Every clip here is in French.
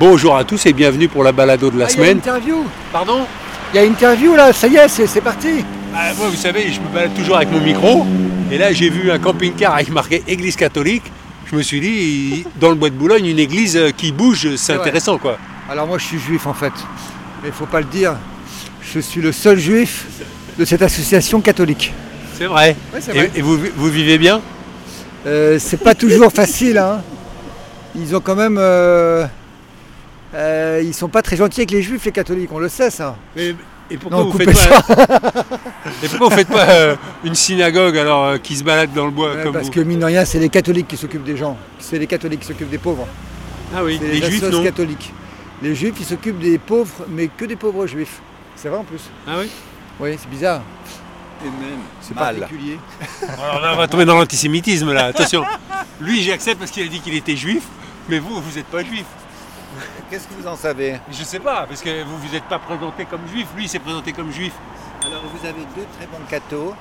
Bonjour à tous et bienvenue pour la balado de la semaine. Il y a une interview. Pardon ? Il y a une interview là, ça y est, c'est parti. Moi, vous savez, je me balade toujours avec mon micro. Et là, j'ai vu un camping-car avec marqué Église catholique. Je me suis dit, dans le Bois de Boulogne, une église qui bouge, c'est intéressant quoi. Alors moi, je suis juif en fait. Mais il faut pas le dire. Je suis le seul juif de cette association catholique. C'est vrai. Ouais, c'est vrai. Et vous vivez bien ? C'est pas toujours facile. Hein. Ils ont quand même... ils sont pas très gentils avec les juifs, les catholiques, on le sait ça. Et pourquoi non, vous faites pas, et pourquoi vous faites pas une synagogue alors qui se balade dans le bois comme parce vous... que mine de rien, c'est les catholiques qui s'occupent des gens, c'est les catholiques qui s'occupent des pauvres. Ah oui, c'est les juifs non. Catholiques. Les juifs ils s'occupent des pauvres, mais que des pauvres juifs. C'est vrai en plus. Ah oui. Oui, c'est bizarre. Et même, c'est mal. Particulier. Alors là, on va tomber dans l'antisémitisme là. Attention. Lui, j'accepte parce qu'il a dit qu'il était juif, mais vous êtes pas juif. Qu'est-ce que vous en savez ? Je sais pas, parce que vous n'êtes pas présenté comme juif. Lui, il s'est présenté comme juif. Alors, vous avez deux très bons cathos.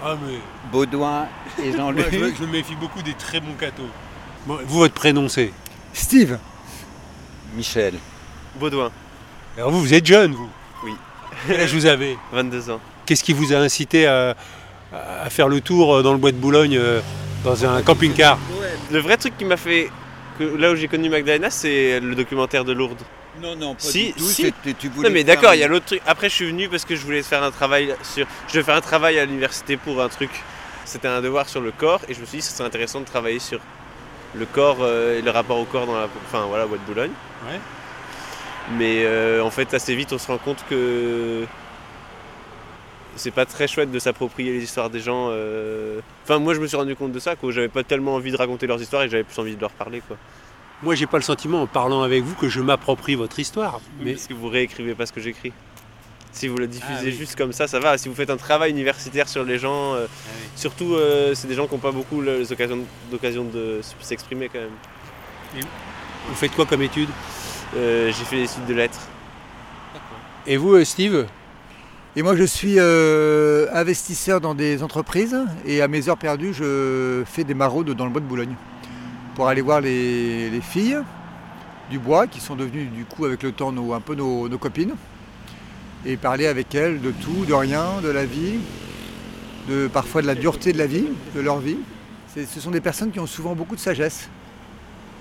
Ah, mais... Baudoin et Jean-Luc. Je me méfie beaucoup des très bons cathos. Bon, vous, votre prénom, c'est ? Steve. Michel. Baudoin. Alors, vous êtes jeune, vous ? Oui. Quel âge vous avez ? 22 ans. Qu'est-ce qui vous a incité à faire le tour dans le Bois de Boulogne, dans un camping-car ? Le vrai truc qui m'a fait... Là où j'ai connu Magdalena, c'est le documentaire de Lourdes. Non, pas si, du tout. Si. Tu voulais non, mais d'accord, il y a l'autre truc. Après, je suis venu parce que je voulais faire un travail sur... Je devais faire un travail à l'université pour un truc. C'était un devoir sur le corps. Et je me suis dit, ce serait intéressant de travailler sur le corps et le rapport au corps dans la... Enfin, voilà, Bois de Boulogne. Ouais. Mais en fait, assez vite, on se rend compte que... C'est pas très chouette de s'approprier les histoires des gens. Enfin, moi, je me suis rendu compte de ça, quoi. J'avais pas tellement envie de raconter leurs histoires et j'avais plus envie de leur parler, quoi. Moi, j'ai pas le sentiment, en parlant avec vous, que je m'approprie votre histoire. Mais... Parce que vous réécrivez pas ce que j'écris. Si vous le diffusez juste comme ça va. Si vous faites un travail universitaire sur les gens, surtout, c'est des gens qui n'ont pas beaucoup les occasions de s'exprimer, quand même. Et vous faites quoi comme études ? J'ai fait des études de lettres. D'accord. Et vous, Steve ? Et moi, je suis investisseur dans des entreprises et à mes heures perdues, je fais des maraudes dans le bois de Boulogne pour aller voir les filles du bois qui sont devenues, du coup, avec le temps, nos copines et parler avec elles de tout, de rien, de la vie, parfois de la dureté de la vie, de leur vie. Ce sont des personnes qui ont souvent beaucoup de sagesse,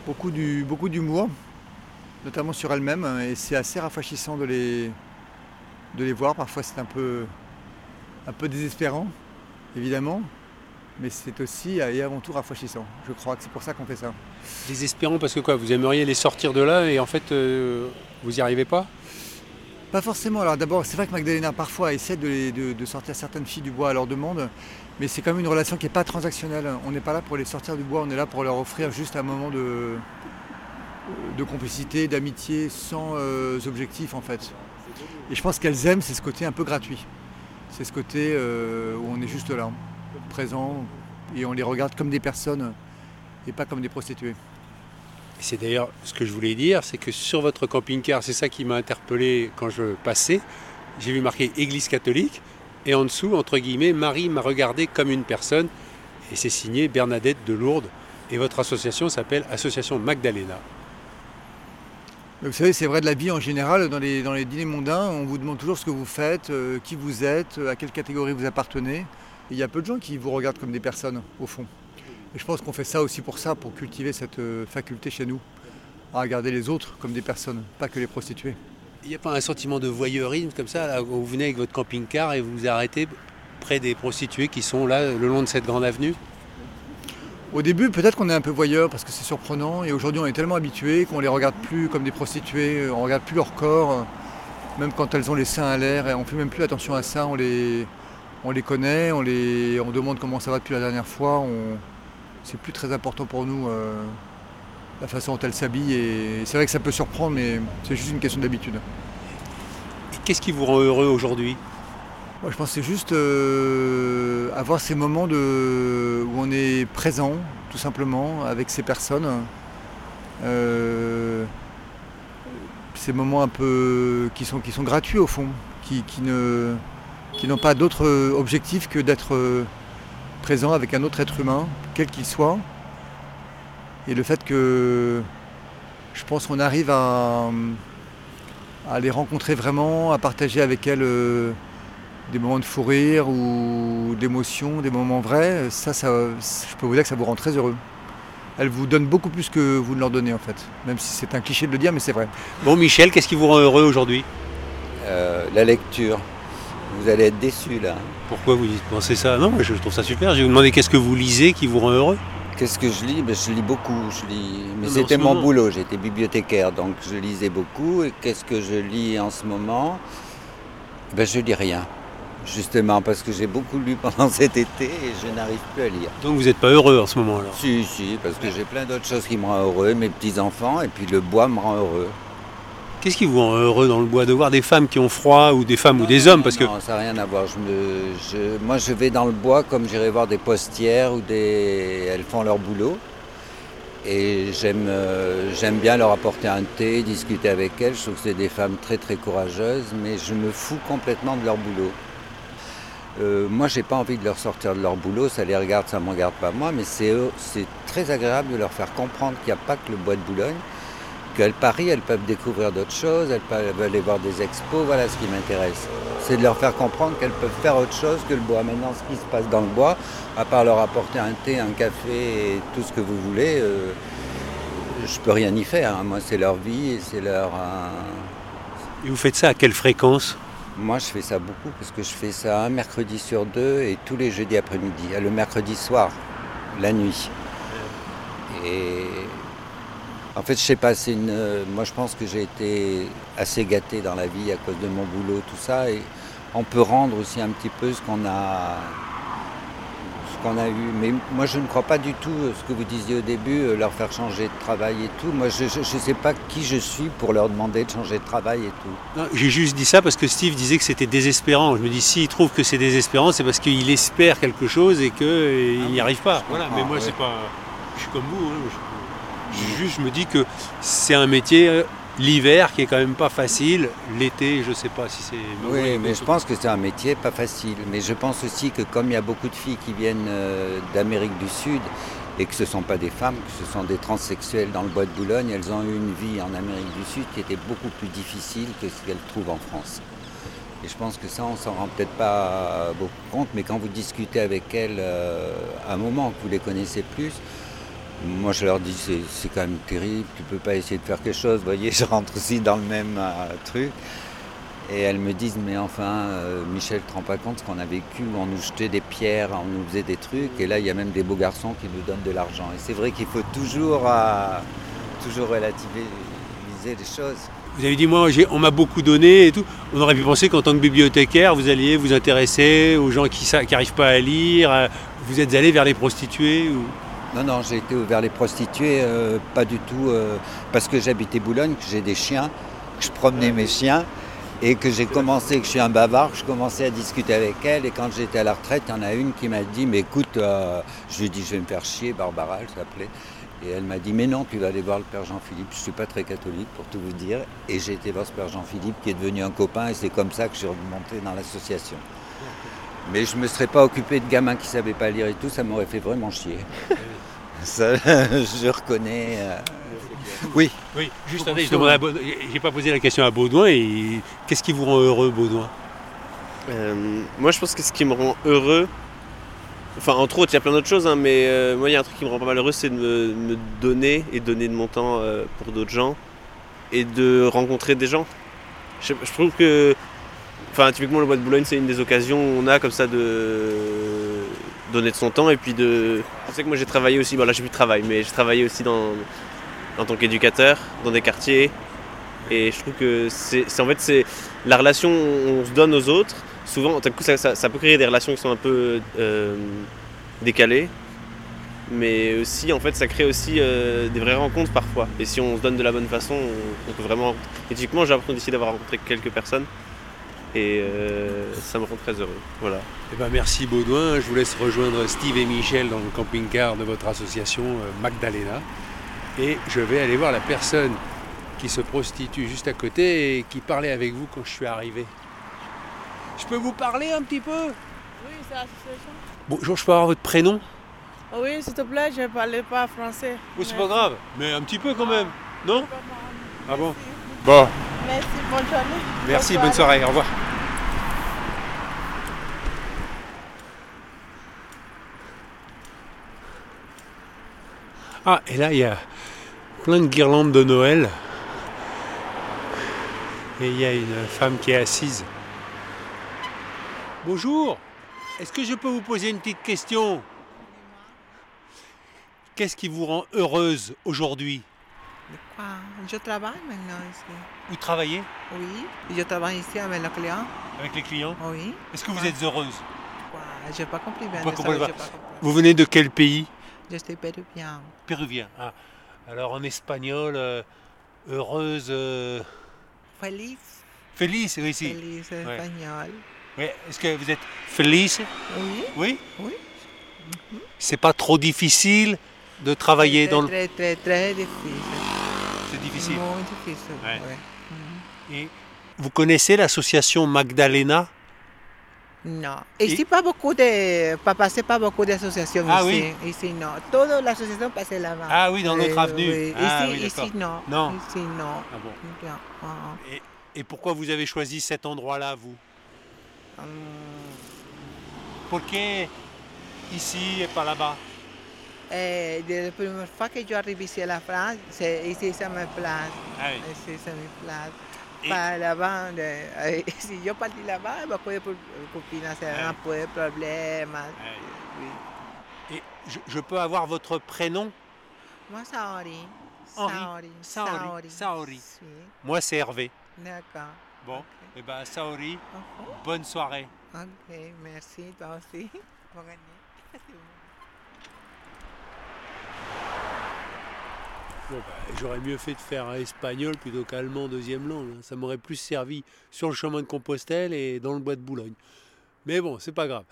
beaucoup d'humour, notamment sur elles-mêmes et c'est assez rafraîchissant de les voir. Parfois c'est un peu désespérant, évidemment, mais c'est aussi et avant tout rafraîchissant. Je crois que c'est pour ça qu'on fait ça. Désespérant parce que quoi ? Vous aimeriez les sortir de là et en fait, vous n'y arrivez pas ? Pas forcément. Alors d'abord, c'est vrai que Magdalena parfois essaie de sortir certaines filles du bois à leur demande, mais c'est quand même une relation qui n'est pas transactionnelle. On n'est pas là pour les sortir du bois, on est là pour leur offrir juste un moment de complicité, d'amitié, sans objectif en fait. Et je pense qu'elles aiment, c'est ce côté un peu gratuit. C'est ce côté où on est juste là, présent, et on les regarde comme des personnes et pas comme des prostituées. Et c'est d'ailleurs ce que je voulais dire, c'est que sur votre camping-car, c'est ça qui m'a interpellé quand je passais, j'ai vu marqué « Église catholique » et en dessous, entre guillemets, « Marie m'a regardé comme une personne » et c'est signé Bernadette de Lourdes. Et votre association s'appelle « Association Magdalena ». Vous savez, c'est vrai de la vie en général, dans les dîners mondains, on vous demande toujours ce que vous faites, qui vous êtes, à quelle catégorie vous appartenez. Il y a peu de gens qui vous regardent comme des personnes, au fond. Et je pense qu'on fait ça aussi pour ça, pour cultiver cette faculté chez nous, à regarder les autres comme des personnes, pas que les prostituées. Il n'y a pas un sentiment de voyeurisme comme ça, là, où vous venez avec votre camping-car et vous vous arrêtez près des prostituées qui sont là, le long de cette grande avenue ? Au début, peut-être qu'on est un peu voyeur parce que c'est surprenant. Et aujourd'hui, on est tellement habitués qu'on ne les regarde plus comme des prostituées. On ne regarde plus leur corps, même quand elles ont les seins à l'air. Et on ne fait même plus attention à ça. On les connaît, on demande comment ça va depuis la dernière fois. C'est plus très important pour nous la façon dont elle s'habille. Et c'est vrai que ça peut surprendre, mais c'est juste une question d'habitude. Et qu'est-ce qui vous rend heureux aujourd'hui ? Moi, je pense que c'est juste avoir ces moments où on est présent, tout simplement, avec ces personnes. Ces moments un peu qui sont gratuits au fond, qui n'ont pas d'autre objectif que d'être présent avec un autre être humain, quel qu'il soit. Et le fait que je pense qu'on arrive à les rencontrer vraiment, à partager avec elles des moments de fou rire ou d'émotion, des moments vrais, ça, je peux vous dire que ça vous rend très heureux. Elles vous donnent beaucoup plus que vous ne leur donnez en fait, même si c'est un cliché de le dire, mais c'est vrai. Bon Michel, qu'est-ce qui vous rend heureux aujourd'hui ? La lecture. Vous allez être déçu là. Pourquoi vous pensez ça ? Non, je trouve ça super. Je vais vous demander qu'est-ce que vous lisez qui vous rend heureux ? Qu'est-ce que je lis ? Je lis beaucoup. Mais c'était mon boulot, j'étais bibliothécaire, donc je lisais beaucoup. Et qu'est-ce que je lis en ce moment ? Je lis rien. Justement, parce que j'ai beaucoup lu pendant cet été et je n'arrive plus à lire. Donc vous n'êtes pas heureux en ce moment alors ? Si, parce que j'ai plein d'autres choses qui me rendent heureux, mes petits-enfants, et puis le bois me rend heureux. Qu'est-ce qui vous rend heureux dans le bois ? De voir des femmes qui ont froid, ou des femmes ou des hommes parce que... Non, ça n'a rien à voir. Moi, je vais dans le bois comme j'irai voir des postières, elles font leur boulot. Et j'aime bien leur apporter un thé, discuter avec elles. Je trouve que c'est des femmes très très courageuses, mais je me fous complètement de leur boulot. Moi, j'ai pas envie de leur sortir de leur boulot, ça les regarde, ça ne me regarde pas moi, mais c'est très agréable de leur faire comprendre qu'il n'y a pas que le bois de Boulogne, qu'elles parient, elles peuvent découvrir d'autres choses, elles peuvent aller voir des expos, voilà ce qui m'intéresse. C'est de leur faire comprendre qu'elles peuvent faire autre chose que le bois. Maintenant, ce qui se passe dans le bois, à part leur apporter un thé, un café, et tout ce que vous voulez, je peux rien y faire. Moi, c'est leur vie et c'est leur... Et vous faites ça à quelle fréquence ? Moi, je fais ça beaucoup parce que je fais ça un mercredi sur deux et tous les jeudis après-midi. Le mercredi soir, la nuit. Et en fait, je sais pas, moi, je pense que j'ai été assez gâté dans la vie à cause de mon boulot, tout ça. Et on peut rendre aussi un petit peu ce qu'on a eu. Mais moi, je ne crois pas du tout ce que vous disiez au début, leur faire changer de travail et tout. Moi, je ne sais pas qui je suis pour leur demander de changer de travail et tout. Non, j'ai juste dit ça parce que Steve disait que c'était désespérant. Je me dis, s'il trouve que c'est désespérant, c'est parce qu'il espère quelque chose et qu'il n'y arrive pas. Voilà, mais moi, c'est pas... Je suis comme vous. Hein. Je me dis que c'est un métier... L'hiver qui est quand même pas facile, l'été je ne sais pas si c'est... Oui, mais je pense que c'est un métier pas facile. Mais je pense aussi que comme il y a beaucoup de filles qui viennent d'Amérique du Sud et que ce ne sont pas des femmes, que ce sont des transsexuelles dans le bois de Boulogne, elles ont eu une vie en Amérique du Sud qui était beaucoup plus difficile que ce qu'elles trouvent en France. Et je pense que ça, on s'en rend peut-être pas beaucoup compte, mais quand vous discutez avec elles à un moment que vous les connaissez plus, moi, je leur dis, c'est quand même terrible, tu peux pas essayer de faire quelque chose, vous voyez, je rentre aussi dans le même truc. Et elles me disent, mais enfin, Michel, tu te rends pas compte ce qu'on a vécu, on nous jetait des pierres, on nous faisait des trucs, et là, il y a même des beaux garçons qui nous donnent de l'argent. Et c'est vrai qu'il faut toujours relativiser les choses. Vous avez dit, moi, on m'a beaucoup donné et tout. On aurait pu penser qu'en tant que bibliothécaire, vous alliez vous intéresser aux gens qui n'arrivent pas à lire, vous êtes allé vers les prostituées ou... Non, j'ai été vers les prostituées, pas du tout, parce que j'habitais Boulogne, que j'ai des chiens, que je promenais mes chiens, et que j'ai commencé, que je suis un bavard, que je commençais à discuter avec elles, et quand j'étais à la retraite, il y en a une qui m'a dit, mais écoute, je lui ai dit, je vais me faire chier, Barbara, elle s'appelait, et elle m'a dit, mais non, tu vas aller voir le père Jean-Philippe, je ne suis pas très catholique, pour tout vous dire, et j'ai été voir ce père Jean-Philippe, qui est devenu un copain, et c'est comme ça que je suis remonté dans l'association. Mais je ne me serais pas occupé de gamins qui ne savaient pas lire et tout, ça m'aurait fait vraiment chier. Ça, je reconnais. Oui. Juste un j'ai pas posé la question à Baudoin. Et... Qu'est-ce qui vous rend heureux, Baudoin ? Moi, je pense que ce qui me rend heureux, enfin, entre autres, il y a plein d'autres choses, hein, mais moi, il y a un truc qui me rend pas mal heureux, c'est de me donner et donner de mon temps pour d'autres gens et de rencontrer des gens. Je trouve que. Enfin, typiquement, le bois de Boulogne, c'est une des occasions où on a comme ça de donner de son temps et puis de... Je sais que moi, j'ai travaillé aussi, bon là, j'ai plus de travail, mais j'ai travaillé aussi en tant qu'éducateur, dans des quartiers. Et je trouve que c'est la relation qu'on se donne aux autres. Souvent, ça peut créer des relations qui sont un peu décalées. mais aussi en fait ça crée aussi des vraies rencontres parfois, et si on se donne de la bonne façon on peut vraiment, et typiquement j'ai l'impression d'ici d'avoir rencontré quelques personnes et ça me rend très heureux, voilà. Et ben merci Baudoin, je vous laisse rejoindre Steve et Michel dans le camping-car de votre association Magdalena, et je vais aller voir la personne qui se prostitue juste à côté et qui parlait avec vous quand je suis arrivé. Je peux vous parler un petit peu? Oui, c'est l'association. Bonjour, je peux avoir votre prénom? Oui, s'il te plaît, je ne parlais pas français. Oui, c'est pas grave, mais un petit peu quand même, non? Ah bon? Bon. Merci, bonne journée. Merci, bonne soirée, au revoir. Ah, et là, il y a plein de guirlandes de Noël. Et il y a une femme qui est assise. Bonjour, est-ce que je peux vous poser une petite question? Qu'est-ce qui vous rend heureuse aujourd'hui? De quoi? Je travaille maintenant ici. Vous travaillez? Oui, je travaille ici avec les clients. Avec les clients? Oui. Est-ce que vous êtes heureuse? Ouais, je n'ai pas compris bien. Vous venez de quel pays? Je suis péruvien. Péruvien, ah. Alors en espagnol, heureuse... Feliz. Feliz, oui, si. Feliz, en espagnol. Ouais. Est-ce que vous êtes feliz? Oui. Oui? Oui. Mm-hmm. C'est pas trop difficile de travailler dans le... Très, très, très difficile. C'est difficile? Bon, difficile, ouais. Ouais. Mm-hmm. Et vous connaissez l'association Magdalena? Non. Ici, pas beaucoup de... Passer pas beaucoup d'associations ici. Oui? Ici, non. Toutes les associations passent là-bas. Ah oui, dans notre avenue. Oui. Ah, ici, oui, ici, non. Non. Ici, non. Ah bon. Bien. Ah. Et pourquoi vous avez choisi cet endroit-là, vous? Pourquoi ici et pas là-bas? De la première fois que je arrive ici à la France, c'est ici, ça me place. Ah oui. Ici, ça me place. Et pas là-bas, si je partais là-bas, beaucoup de copines, c'est un peu de problème. Oui. Et je peux avoir votre prénom? Moi, Saori. Saori. Oui. Moi, c'est Hervé. D'accord. Bon, okay. Et bien, Saori, bonne soirée. Ok, merci, toi aussi. Bonne année. Bon, bah, j'aurais mieux fait de faire un espagnol plutôt qu'allemand deuxième langue. Ça m'aurait plus servi sur le chemin de Compostelle et dans le bois de Boulogne. Mais bon, c'est pas grave.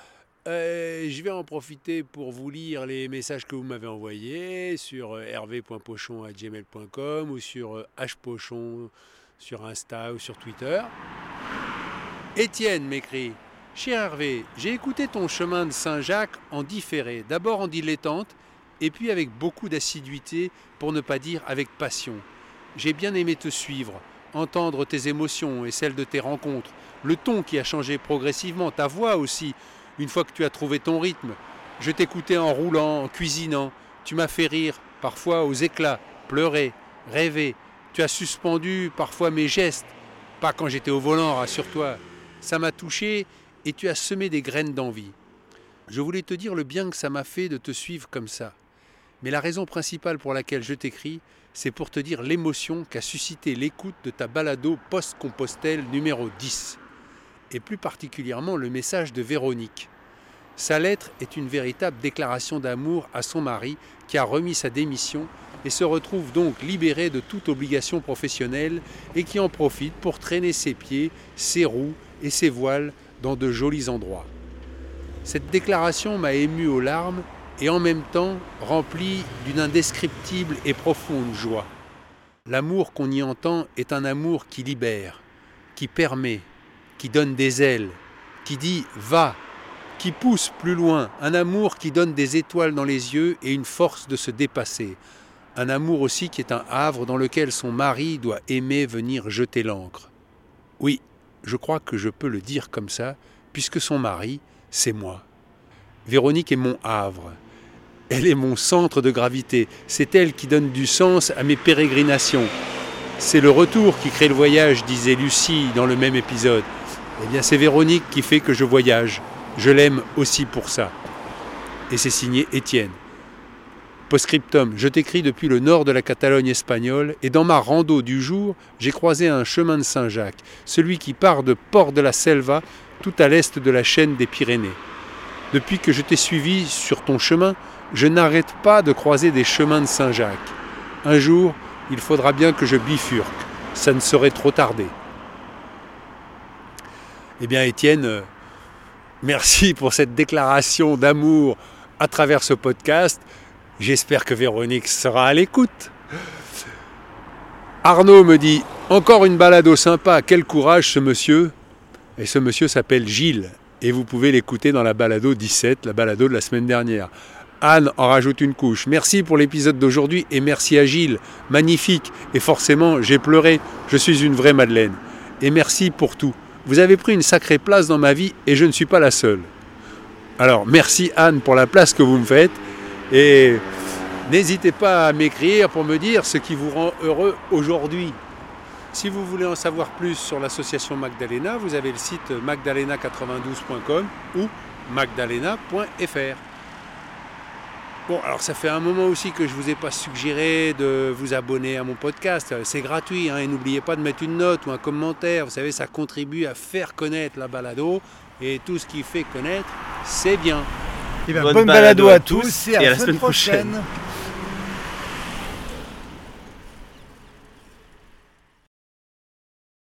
Je vais en profiter pour vous lire les messages que vous m'avez envoyés sur hervé.pochon.gmail.com ou sur hpochon sur Insta ou sur Twitter. Étienne m'écrit: « Cher Hervé, j'ai écouté ton chemin de Saint-Jacques en différé, d'abord en dilettante, et puis avec beaucoup d'assiduité, pour ne pas dire avec passion. J'ai bien aimé te suivre, entendre tes émotions et celles de tes rencontres, le ton qui a changé progressivement, ta voix aussi, une fois que tu as trouvé ton rythme. Je t'écoutais en roulant, en cuisinant, tu m'as fait rire, parfois aux éclats, pleurer, rêver. Tu as suspendu parfois mes gestes, pas quand j'étais au volant, rassure-toi. Ça m'a touché et tu as semé des graines d'envie. Je voulais te dire le bien que ça m'a fait de te suivre comme ça. Mais la raison principale pour laquelle je t'écris, c'est pour te dire l'émotion qu'a suscité l'écoute de ta balado post-Compostelle numéro 10. Et plus particulièrement le message de Véronique. Sa lettre est une véritable déclaration d'amour à son mari qui a remis sa démission et se retrouve donc libéré de toute obligation professionnelle et qui en profite pour traîner ses pieds, ses roues et ses voiles dans de jolis endroits. Cette déclaration m'a ému aux larmes et en même temps remplie d'une indescriptible et profonde joie. L'amour qu'on y entend est un amour qui libère, qui permet, qui donne des ailes, qui dit « va », qui pousse plus loin, un amour qui donne des étoiles dans les yeux et une force de se dépasser. Un amour aussi qui est un havre dans lequel son mari doit aimer venir jeter l'ancre. Oui, je crois que je peux le dire comme ça, puisque son mari, c'est moi. Véronique est mon havre. Elle est mon centre de gravité. C'est elle qui donne du sens à mes pérégrinations. C'est le retour qui crée le voyage, disait Lucie dans le même épisode. Eh bien, c'est Véronique qui fait que je voyage. Je l'aime aussi pour ça. Et c'est signé Étienne. Postscriptum, je t'écris depuis le nord de la Catalogne espagnole et dans ma rando du jour, j'ai croisé un chemin de Saint-Jacques, celui qui part de Port de la Selva, tout à l'est de la chaîne des Pyrénées. Depuis que je t'ai suivi sur ton chemin, je n'arrête pas de croiser des chemins de Saint-Jacques. Un jour, il faudra bien que je bifurque. Ça ne serait trop tardé. » Eh bien, Étienne, merci pour cette déclaration d'amour à travers ce podcast. J'espère que Véronique sera à l'écoute. Arnaud me dit « Encore une balado sympa, quel courage ce monsieur !» Et ce monsieur s'appelle Gilles, et vous pouvez l'écouter dans la balado 17, la balado de la semaine dernière. Anne en rajoute une couche. Merci pour l'épisode d'aujourd'hui et merci à Gilles. Magnifique. Et forcément, j'ai pleuré. Je suis une vraie Madeleine. Et merci pour tout. Vous avez pris une sacrée place dans ma vie et je ne suis pas la seule. Alors, merci Anne pour la place que vous me faites. Et n'hésitez pas à m'écrire pour me dire ce qui vous rend heureux aujourd'hui. Si vous voulez en savoir plus sur l'association Magdalena, vous avez le site magdalena92.com ou magdalena.fr. Bon, alors ça fait un moment aussi que je ne vous ai pas suggéré de vous abonner à mon podcast. C'est gratuit, hein, et n'oubliez pas de mettre une note ou un commentaire. Vous savez, ça contribue à faire connaître la balado. Et tout ce qui fait connaître, c'est bien. Et bien bonne balado à tous et à la semaine prochaine.